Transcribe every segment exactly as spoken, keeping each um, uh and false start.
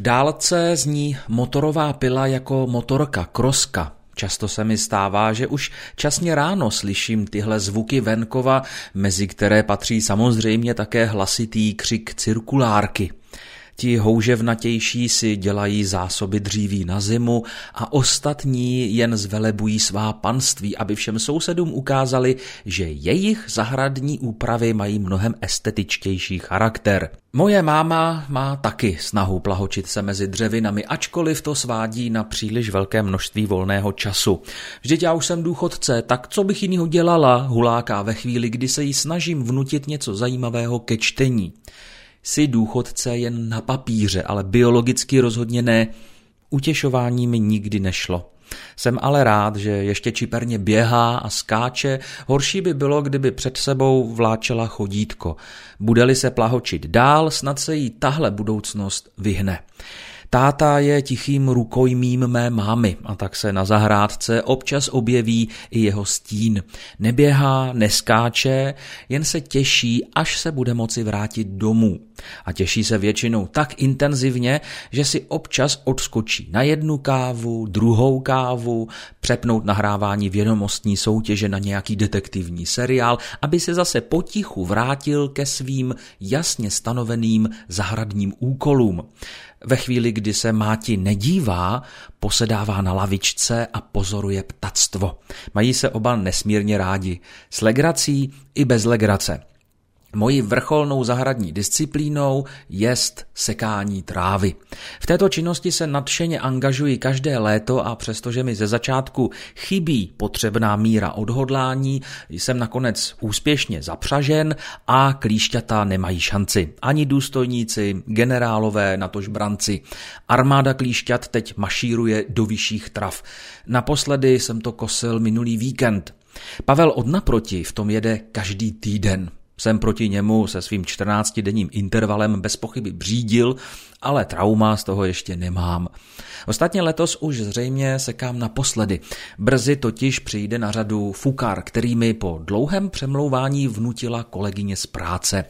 dálce zní motorová pila jako motorka, kroska. Často se mi stává, že už časně ráno slyším tyhle zvuky venkova, mezi které patří samozřejmě také hlasitý křik cirkulárky. Ti houževnatější si dělají zásoby dříví na zimu a ostatní jen zvelebují svá panství, aby všem sousedům ukázali, že jejich zahradní úpravy mají mnohem estetičtější charakter. Moje máma má taky snahu plahočit se mezi dřevinami, ačkoliv to svádí na příliš velké množství volného času. Vždyť já už jsem důchodce, tak co bych jinýho dělala, huláká ve chvíli, kdy se jí snažím vnutit něco zajímavého ke čtení. Jsi důchodce jen na papíře, ale biologicky rozhodně ne. Utěšování mi nikdy nešlo. Jsem ale rád, že ještě čiperně běhá a skáče, horší by bylo, kdyby před sebou vláčela chodítko. Bude-li se plahočit dál, snad se jí tahle budoucnost vyhne. Táta je tichým rukojmím mé mámy a tak se na zahrádce občas objeví i jeho stín. Neběhá, neskáče, jen se těší, až se bude moci vrátit domů. A těší se většinou tak intenzivně, že si občas odskočí na jednu kávu, druhou kávu, přepnout nahrávání vědomostní soutěže na nějaký detektivní seriál, aby se zase potichu vrátil ke svým jasně stanoveným zahradním úkolům. Ve chvíli, kdy se máti nedívá, posedává na lavičce a pozoruje ptactvo. Mají se oba nesmírně rádi, s legrací i bez legrace. Mojí vrcholnou zahradní disciplínou jest sekání trávy. V této činnosti se nadšeně angažuji každé léto a přestože mi ze začátku chybí potřebná míra odhodlání, jsem nakonec úspěšně zapřažen a klíšťata nemají šanci. Ani důstojníci, generálové, natož branci. Armáda klíšťat teď mašíruje do vyšších trav. Naposledy jsem to kosil minulý víkend. Pavel od naproti v tom jede každý týden. Jsem proti němu se svým čtrnáctidenním intervalem bez pochyby břídil, ale trauma z toho ještě nemám. Ostatně letos už zřejmě sekám naposledy. Brzy totiž přijde na řadu fukar, který mi po dlouhém přemlouvání vnutila kolegyně z práce.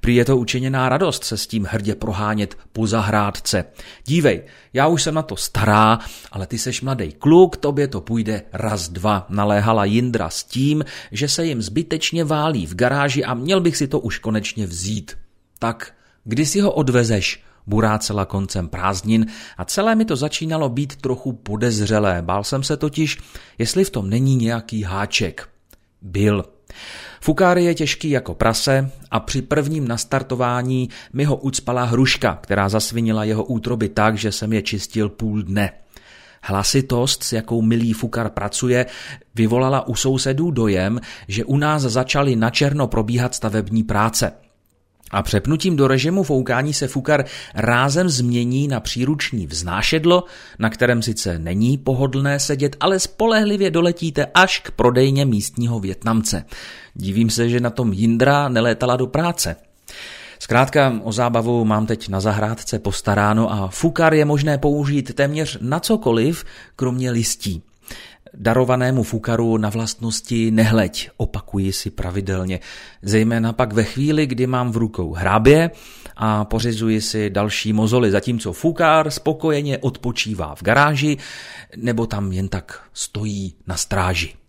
Prý je to učiněná radost se s tím hrdě prohánět po zahrádce. Dívej, já už jsem na to stará, ale ty seš mladej kluk, tobě to půjde raz dva, naléhala Jindra s tím, že se jim zbytečně válí v garáži a měl bych si to už konečně vzít. Tak kdy si ho odvezeš? Burácela koncem prázdnin a celé mi to začínalo být trochu podezřelé. Bál jsem se totiž, jestli v tom není nějaký háček. Byl. Fukár je těžký jako prase a při prvním nastartování mi ho ucpala hruška, která zasvinila jeho útroby tak, že jsem je čistil půl dne. Hlasitost, s jakou milý fukar pracuje, vyvolala u sousedů dojem, že u nás začaly načerno probíhat stavební práce. A přepnutím do režimu foukání se fukar rázem změní na příruční vznášedlo, na kterém sice není pohodlné sedět, ale spolehlivě doletíte až k prodejně místního Vietnamce. Divím se, že na tom Jindra nelétala do práce. Zkrátka o zábavu mám teď na zahrádce postaráno a fukar je možné použít téměř na cokoliv, kromě listí. Darovanému fukaru na vlastnosti nehleď, opakuji si pravidelně. Zejména pak ve chvíli, kdy mám v rukou hrábě a pořizuji si další mozoly, zatímco fukár spokojeně odpočívá v garáži nebo tam jen tak stojí na stráži.